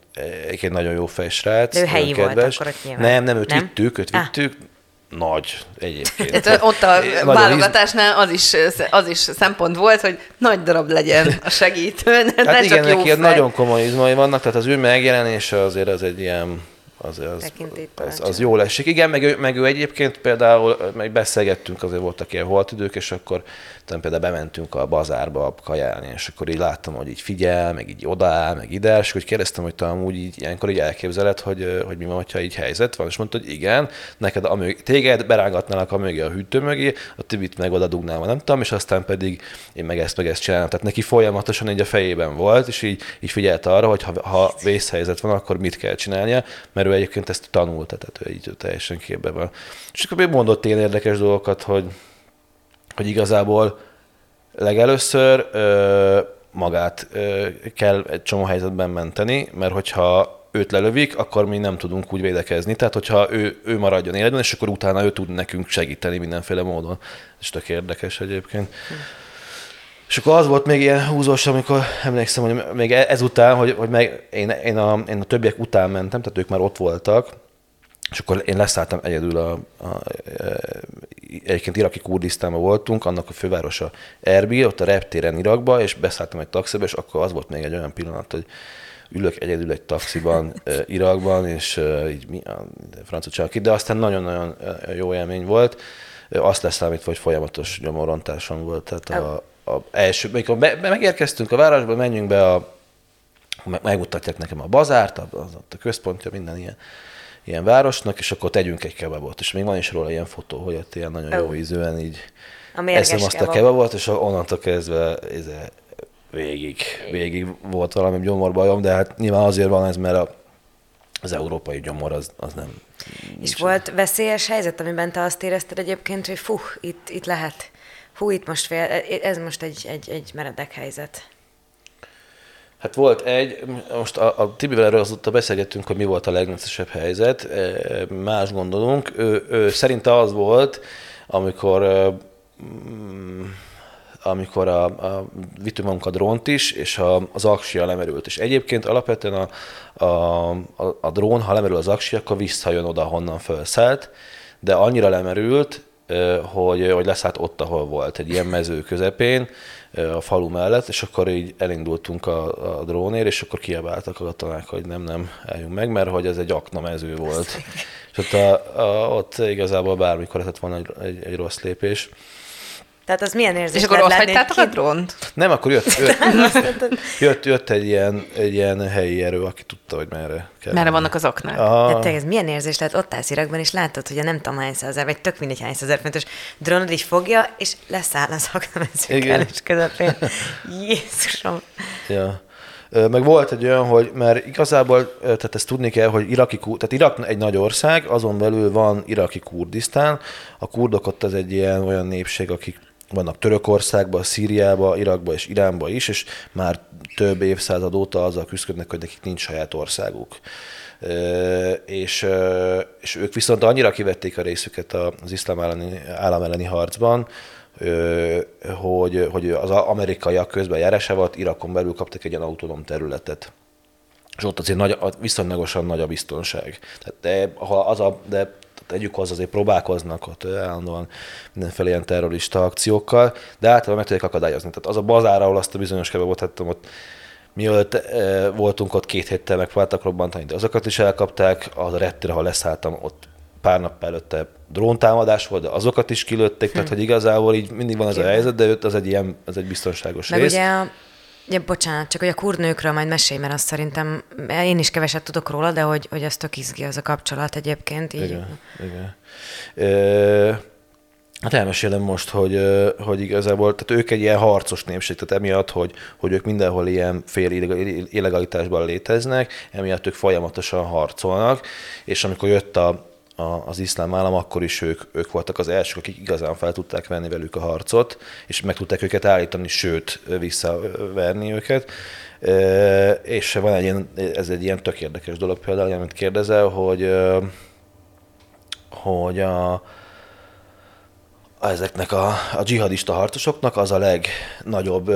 egy nagyon jó fejsrác. De ő helyi kedves. Volt akkor nem, őt vittük. Nagy egyébként. Tehát ott a válogatásnál az is szempont volt, hogy nagy darab legyen a segítő, ne hát igen, csak jó neki nagyon komoly izmai vannak, tehát az ő megjelenése azért az egy ilyen... Az jól esik. Igen, meg ő egyébként például meg beszélgettünk, azért voltak ilyen holtidők, és akkor például bementünk a bazárba kajálni, és akkor így láttam, hogy így figyel, meg így odáll, meg ide, és akkor kérdeztem, hogy talán úgy így ilyenkor így elképzeled, hogy mi van, hogyha így helyzet van, és mondta, hogy igen, neked téged berángatnának a mögé a hűtő mögé, a Tibit meg oda dugnám, nem tudom, és aztán pedig én meg ezt csinálom. Tehát neki folyamatosan így a fejében volt, és így figyelte arra, hogy ha vészhelyzet van, akkor mit kell csinálnia, mert egyébként ezt tanulta, tehát ő így teljesen képben van. És akkor még mondott ilyen érdekes dolgokat, hogy igazából legelőször magát kell egy csomó helyzetben menteni, mert hogyha őt lelövik, akkor mi nem tudunk úgy védekezni. Tehát, hogyha ő maradjon életben, és akkor utána ő tud nekünk segíteni mindenféle módon. És tök érdekes egyébként. És akkor az volt még ilyen húzós, amikor emlékszem, hogy még ezután, én a többiek után mentem, tehát ők már ott voltak, és akkor én leszálltam egyedül egyébként iraki Kurdisztánban voltunk, annak a fővárosa Erbil, ott a reptéren Irakba, és beszálltam egy taxiba, és akkor az volt még egy olyan pillanat, hogy ülök egyedül egy taxiban Irakban, és így mi a francia csalki, de aztán nagyon-nagyon jó élmény volt. Azt leszámítva, hogy folyamatos nyomorontásom volt, tehát amikor megérkeztünk a városba, menjünk be megmutatják nekem a bazárt, a központja, minden ilyen városnak, és akkor tegyünk egy kebabot. És még van is róla ilyen fotó, hogy ott ilyen nagyon jó ízűen így eszem azt a kebabot, és onnantól kezdve végig volt valami gyomorbaljom, de hát nyilván azért van ez, mert az európai gyomor az nem... És volt veszélyes helyzet, amiben te azt érezted egyébként, hogy itt lehet... Itt most ez most egy meredek helyzet. Hát volt most a Tibivel erről azóta beszélgettünk, hogy mi volt a legnecesebb helyzet, más gondolunk. Ő szerinte az volt, amikor vittünk magunk a drónt is, és az aksia lemerült. És egyébként alapvetően a drón, ha lemerül az aksia, akkor visszajön oda, honnan felszállt, de annyira lemerült, hogy leszállt ott, ahol volt, egy ilyen mező közepén, a falu mellett, és akkor így elindultunk a drónért, és akkor kiabáltak a katonák, hogy nem, álljunk meg, mert hogy ez egy aknamező volt. És ott, ott igazából bármikor lehetett volna egy rossz lépés. Tehát az milyen érzés? És akkor ott hagytátok a drónt? Nem, akkor jött egy ilyen helyi erő, aki tudta, hogy merre kell. Merre vannak az aknák. Tehát ez milyen érzés? Tehát ott állsz Irakban, és látod, hogy a nem tudom hány százer, vagy tök mindegy hány százer fontos drónod is fogja, és leszáll az aknamezőkkel és közepén. Jézusom! Ja. Meg volt egy olyan, hogy mert igazából, tehát ezt tudni kell, hogy tehát Irak egy nagy ország, azon belül van iraki Kurdisztán. A kurdok ott az egy ilyen olyan népség, akik vannak Törökországban, Szíriában, Irakban és Iránban is, és már több évszázad óta azzal küzdködnek, hogy nekik nincs saját országuk. És ők viszont annyira kivették a részüket az iszlám állam elleni harcban, hogy az amerikaiak közben járásával Irakon belül kaptak egy ilyen autonóm területet. És ott azért viszonylagosan nagy a biztonság. De tegyük hozzá, azért próbálkoznak ott állandóan mindenféle ilyen terrorista akciókkal, de általában meg tudják akadályozni. Tehát az a bazár, ahol azt a bizonyos kebe voltattam, ott mielőtt voltunk ott 2 héttel megpróbáltak robbantani, de azokat is elkapták, az a rettire, ha leszálltam, ott pár nap előtte dróntámadás volt, de azokat is kilőtték, tehát hogy igazából így mindig van ez a helyzet, de az egy biztonságos meg rész. Ugye, bocsánat, csak hogy a kurd nőkről majd mesélj, mert azt szerintem én is keveset tudok róla, de hogy az tök izgi az a kapcsolat egyébként. Így. Igen. Hát elmesélem most, hogy igazából, tehát ők egy ilyen harcos népség, tehát emiatt, hogy ők mindenhol ilyen fél illegalitásban léteznek, emiatt ők folyamatosan harcolnak, és amikor jött az iszlám állam, akkor is ők voltak az elsők, akik igazán fel tudták venni velük a harcot, és meg tudták őket állítani, sőt, visszaverni őket. És van ez egy ilyen tök érdekes dolog például, amit kérdezel, hogy ezeknek a dzsihadista harcosoknak az a legnagyobb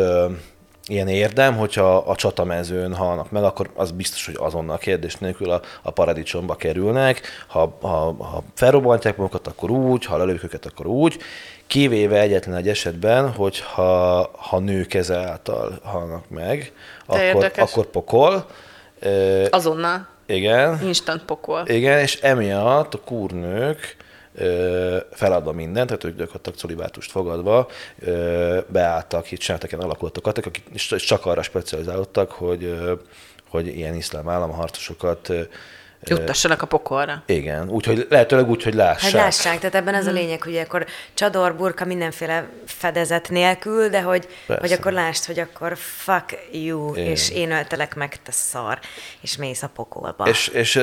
ilyen érdem, hogyha a csatamezőn halnak meg, akkor az biztos, hogy azonnal kérdés nélkül a paradicsomba kerülnek. Ha felrobbantják magukat, akkor úgy, ha lelők őket, akkor úgy. Kivéve egyetlen egy esetben, hogyha nő keze által halnak meg, akkor pokol. Azonnal. Igen. Instant pokol. Igen, és emiatt a kúrnők feladva mindent, tehát ők gyakorlatilag colibátust fogadva beálltak, itt csináltak ilyen alakulatokat, akik csak arra specializálódtak, hogy ilyen iszlám államharcosokat juttassanak a pokolra. Igen, úgyhogy lehetőleg úgy, hogy lássák. Hát lássák, tehát ebben az a lényeg, hogy akkor csador, burka, mindenféle fedezet nélkül, de hogy akkor lásd, hogy akkor fuck you, igen. És én öltelek meg, te szar, és mész a pokolba. És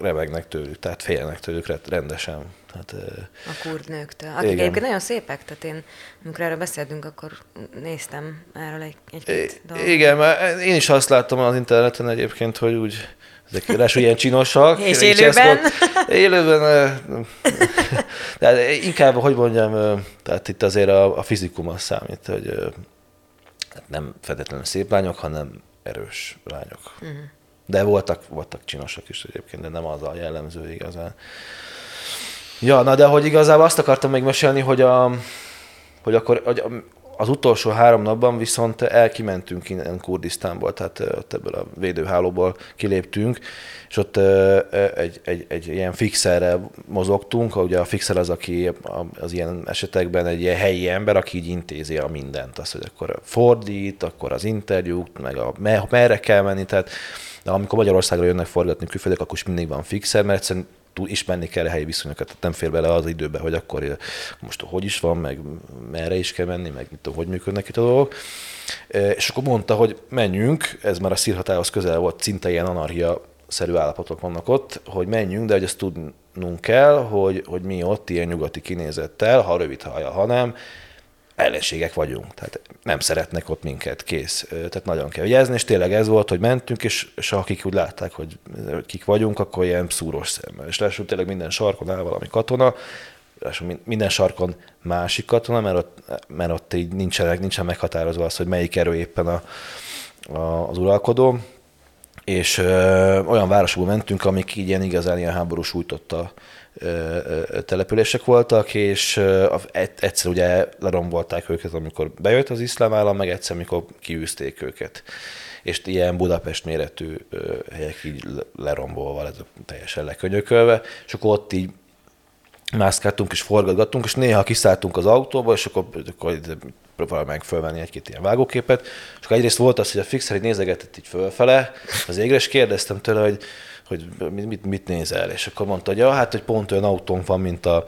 remegnek tőlük, tehát félnek tőlük rendesen. Hát, a kurd nőktől. Akik egyébként nagyon szépek, tehát én, amikor erről beszéltünk, akkor néztem erről egy-két dolgot. Igen, mert én is azt láttam az interneten egyébként, hogy úgy ráadásul ilyen csinosak. És élőben? Élőben. De inkább, hogy mondjam, tehát itt azért a fizikum az számít, hogy nem feltétlenül szép lányok, hanem erős lányok. Uh-huh. De voltak csinosak is egyébként, de nem az a jellemző igazán. Ja, na de hogy igazából azt akartam még mesélni, hogy az utolsó 3 napban viszont elkimentünk innen Kurdisztánból, tehát ott ebből a védőhálóból kiléptünk, és ott egy ilyen fixerrel mozogtunk. Ugye a fixer az, aki az ilyen esetekben egy ilyen helyi ember, aki így intézi a mindent. Azt, hogy akkor fordít, akkor az interjút, meg merre kell menni. Tehát, de amikor Magyarországra jönnek forgatni külföldök, akkor is mindig van fixer, mert egyszerűen ismerni kell a helyi viszonyokat, tehát nem fér bele az időbe, hogy akkor most hogy is van, meg merre is kell menni, meg mit tudom, hogy működnek itt a dolgok. És akkor mondta, hogy menjünk, ez már a szírhatárhoz közel volt, szinte ilyen anarchia-szerű állapotok vannak ott, hogy menjünk, de hogy ezt tudnunk kell, hogy mi ott ilyen nyugati kinézettel, ha rövid haja, ha nem, ellenségek vagyunk, tehát nem szeretnek ott minket, kész. Tehát nagyon kell vigyázni, és tényleg ez volt, hogy mentünk, és akik úgy látták, hogy kik vagyunk, akkor ilyen szúrós szemmel. És lássuk, tényleg minden sarkon áll valami katona, lássuk, minden sarkon másik katona, mert ott így nincsen meghatározva az, hogy melyik erő éppen az uralkodó. És olyan városból mentünk, amik így ilyen igazán ilyen háborús sújtotta települések voltak, és egyszer ugye lerombolták őket, amikor bejött az iszlám állam, meg egyszer, amikor kiűzték őket. És ilyen Budapest méretű helyek így lerombolva, ez teljesen lekönyökölve, és akkor ott így mászkáltunk és forgatgattunk, és néha kiszálltunk az autóba, és akkor próbáljuk fölvenni egy-két ilyen vágóképet, és akkor egyrészt volt az, hogy a fixer így nézegetett így fölfele az égre, és kérdeztem tőle, hogy mit nézel, és akkor mondta, hogy ja, hát, hogy pont olyan autón van, mint a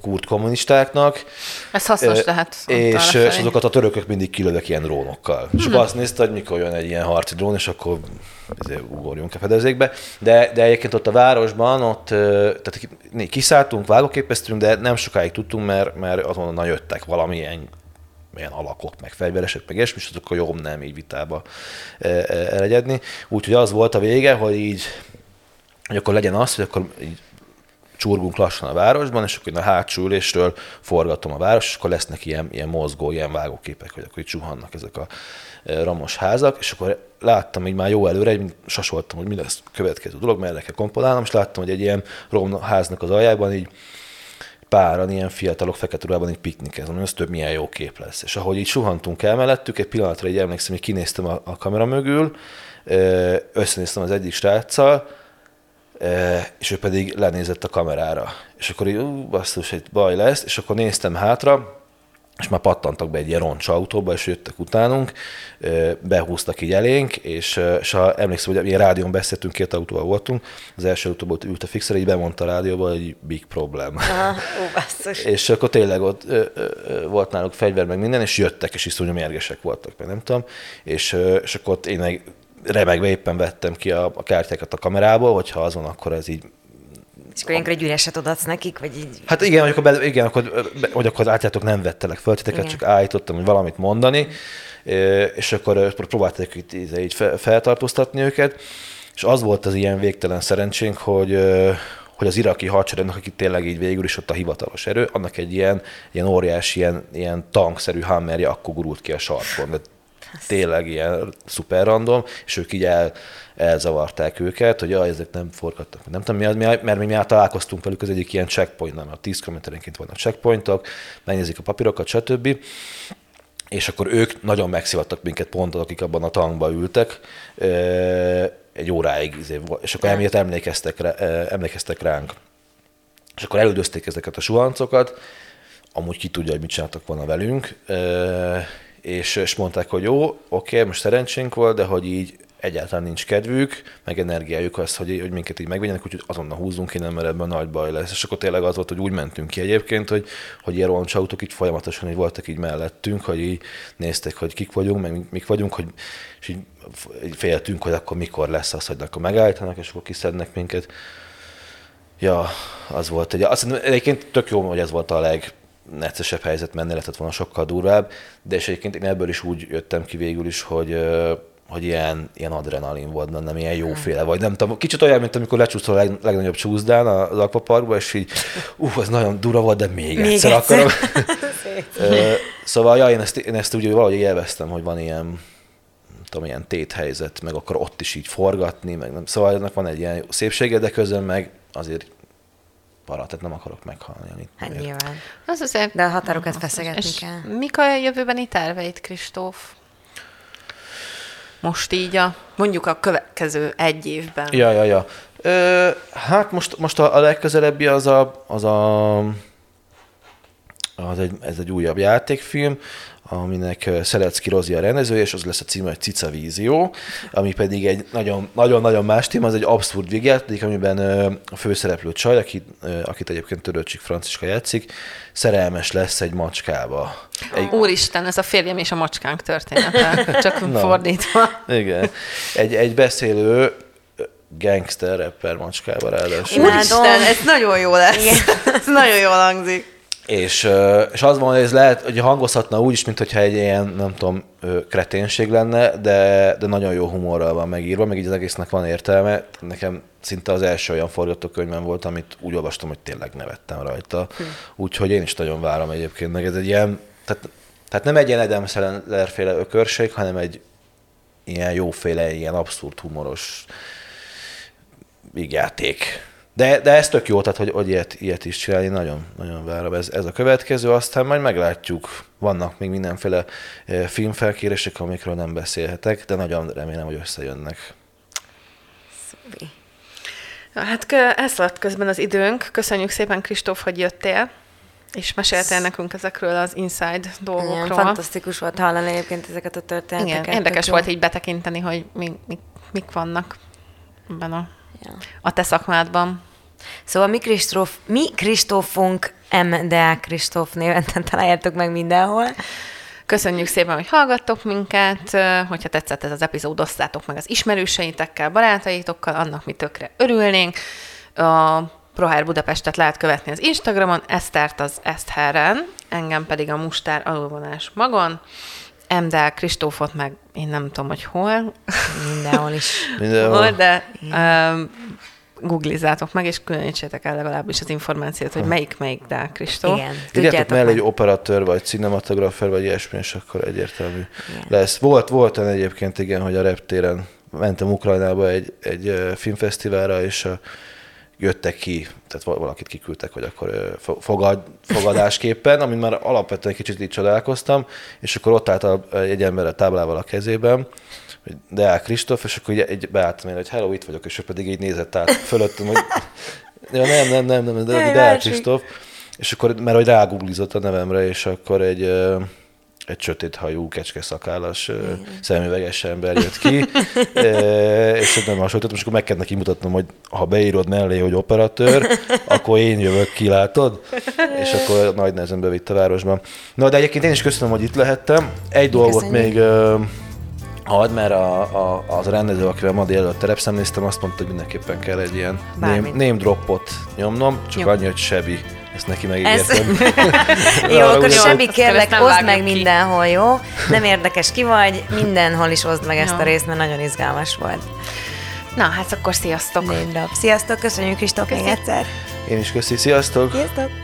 kurd kommunistáknak. Ez hasznos lehet. És azokat a törökök mindig kilövek ilyen drónokkal. És akkor azt nézte, hogy mikor jön egy ilyen harci drón, és akkor ugorjunk a fedezékbe. De egyébként ott a városban, tehát kiszálltunk, vágóképeztünk, de nem sokáig tudtunk, mert azonnal jöttek valamilyen ilyen alakok, meg fegyveresek, meg ilyesmi, és akkor jobb nem így vitába elegyedni. Úgyhogy az volt a vége, hogy így, hogy akkor legyen az, hogy akkor így csurgunk lassan a városban, és akkor a hátsó ülésről forgatom a város, és akkor lesznek ilyen mozgó, ilyen vágóképek, hogy akkor így csuhannak ezek a ramos házak, és akkor láttam így már jó előre, így sasoltam, hogy mi lesz a következő dolog, mert erre kell komponálnom, és láttam, hogy egy ilyen rom háznak az aljában így páran, ilyen fiatalok fekete ruhában így piknikezem, az több milyen jó kép lesz. És ahogy így suhantunk el mellettük, egy pillanatra így emlékszem, hogy kinéztem a kamera mögül, összenéztem az egyik sráccal, és ő pedig lenézett a kamerára. És akkor így, basszus, egy baj lesz, és akkor néztem hátra, és már pattantak be egy ilyen roncs autóba, és jöttek utánunk, behúztak így elénk, és emlékszem, hogy ilyen rádión beszéltünk, 2 autóval voltunk, az első autóban ült a fixer, így bemondta a rádióba, hogy big problem. És akkor tényleg ott volt náluk fegyver, meg minden, és jöttek, és iszonyú mérgesek voltak, meg nem tudom, és akkor ott én meg remegve éppen vettem ki a kártyákat a kamerából, hogyha az van, akkor ez így. És akkor ilyenkor egy üreset odaadsz nekik, vagy így? Hát igen, hogy akkor átjátok, nem vettelek föl titeket, csak állítottam, hogy valamit mondani, és akkor próbálták így feltartóztatni őket, és az volt az ilyen végtelen szerencsénk, hogy az iraki hadseregnek, aki tényleg így végül is ott a hivatalos erő, annak egy ilyen óriási, ilyen tankszerű hammerje akkor gurult ki a sarkon. De tényleg ilyen szuper random, és ők így elzavarták őket, hogy jaj, ezek nem forgattak, nem tudom mi az, mert mi már találkoztunk velük az egyik ilyen checkpointnál, mert 10 kilométerenként vannak checkpointok, megnézik a papírokat, stb. És akkor ők nagyon megszivattak minket pont, akik abban a tankban ültek, egy óráig, és akkor emiatt emlékeztek ránk. És akkor elüldözték ezeket a suhancokat, amúgy ki tudja, hogy mit csináltak volna velünk, és mondták, hogy jó, oké, most szerencsénk volt, de hogy így egyáltalán nincs kedvük, meg energiájuk az, hogy minket így megvegyenek, úgyhogy azonnal húzzunk innen, mert ebben nagy baj lesz. És akkor tényleg az volt, hogy úgy mentünk ki egyébként, hogy ilyen roncsautók így folyamatosan így voltak így mellettünk, hogy így nézték, hogy kik vagyunk, meg mik vagyunk, és így féltünk, hogy akkor mikor lesz az, hogy akkor megállítanak, és akkor kiszednek minket. Ja, az volt. Azt egyébként tök jó, hogy ez volt a legneccesebb helyzet, menni lehetett volna sokkal durvább, de és egyébként én ebből is úgy jöttem ki végül is, hogy ilyen adrenalin volt bennem, ilyen jóféle vagy, nem tudom, kicsit olyan, mint amikor lecsúszol a legnagyobb csúszdán az akvaparkba, és így, ez nagyon dura volt, de még egyszer. Akarom. Szóval ja, én ezt úgy valahogy élveztem, hogy van ilyen, nem tudom, ilyen téthelyzet, meg akkor ott is így forgatni, meg nem. Szóval ennek van egy ilyen szépsége, de közben meg azért para, tehát nem akarok meghalni. Hát nyilván. De a határokat feszegetni kell. Mik a jövőbeni terveid, Kristóf? Most így mondjuk a következő egy évben. Ja. Hát most a legközelebbi ez egy újabb játékfilm, aminek Szerecki Rozi a rendezője, és az lesz a címe, hogy Cicavízió, ami pedig egy nagyon-nagyon más téma, az egy abszurd végjáték, amiben a főszereplő csaj, akit egyébként Töröccsik Franciska játszik, szerelmes lesz egy macskába. Úristen, ez a férjem és a macskánk története, csak fordítva. Igen. Egy beszélő gangster rapper macskába ráadásul. Úristen, ez nagyon jó lesz. Igen. Ez nagyon jól hangzik. És az van, hogy ez lehet, hogy hangozhatna úgy is, mintha egy ilyen, nem tudom, kreténség lenne, de nagyon jó humorral van megírva, meg így az egésznek van értelme. Nekem szinte az első olyan forgatókönyvem volt, amit úgy olvastam, hogy tényleg nevettem rajta. Úgyhogy én is nagyon várom egyébként, meg ez egy ilyen, tehát nem egy ilyen Adam Sandler-féle ökörség, hanem egy ilyen jóféle, ilyen abszurd humoros vígjáték. De ez tök jó, tehát hogy ilyet is csinálni, nagyon, nagyon várom. Ez a következő, aztán majd meglátjuk. Vannak még mindenféle filmfelkérések, amikről nem beszélhetek, de nagyon remélem, hogy összejönnek. Szupi. Hát elszaladt közben az időnk. Köszönjük szépen, Kristóf, hogy jöttél, és meséltél nekünk ezekről az inside dolgokról. Igen, fantasztikus volt hallani egyébként ezeket a történeteket. Igen, érdekes volt így betekinteni, hogy mik vannak ebben a te szakmádban. Szóval mi Kristófunk M. Deák Kristóf néven találjátok meg mindenhol. Köszönjük szépen, hogy hallgattok minket. Hogyha tetszett ez az epizód, osszátok meg az ismerőseitekkel, barátaitokkal, annak mi tökre örülnénk. A ProHair Budapestet lehet követni az Instagramon, Esztert az Esztheren, engem pedig a mustár alulvonás magon. M. Deák Kristófot meg én nem tudom, hogy hol. Mindenhol is. Mindenhol. De googlizátok meg, és különítsétek el legalábbis az információt, hogy melyik Deák Kristóf. Igen. Tudjátok mellé, hogy operatőr vagy, cinematográfer vagy ilyesmi, és akkor egyértelmű lesz. Volt egyébként, igen, hogy a reptéren mentem Ukrajnába egy filmfesztiválra, és jöttek ki, tehát valakit kiküldtek, hogy akkor fogadásképpen, amin már alapvetően kicsit így csodálkoztam, és akkor ott állt egy ember a táblával a kezében, Deák Kristóf, és akkor így beálltam én, hogy hello, itt vagyok, és ő pedig így nézett át fölöttem, hogy nem, Deák Kristóf, és akkor már hogy rágooglizott a nevemre, és akkor egy sötéthajú, kecskeszakállas, szemüveges ember jött ki, és nem hasonlítottam, és akkor meg kell neki mutatnom, hogy ha beírod mellé, hogy operatőr, akkor én jövök ki, látod? És akkor nagy nehezen bevitt a városban. Na, de egyébként én is köszönöm, hogy itt lehettem. Egy dolgot még mert az rendező, akivel ma délelőtt terepszemléztem, azt mondta, hogy mindenképpen kell egy ilyen name droppot nyomnom, csak annyi, hogy Sebi. Ezt neki megígértem. Jó, akkor Sebi, kérlek, oszd meg mindenhol, jó? Nem érdekes, ki vagy, mindenhol is oszd meg ezt a részt, mert nagyon izgalmas volt. Na, hát akkor sziasztok! Sziasztok, köszönjük Kristóf még egyszer! Én is köszi, sziasztok! Sziasztok!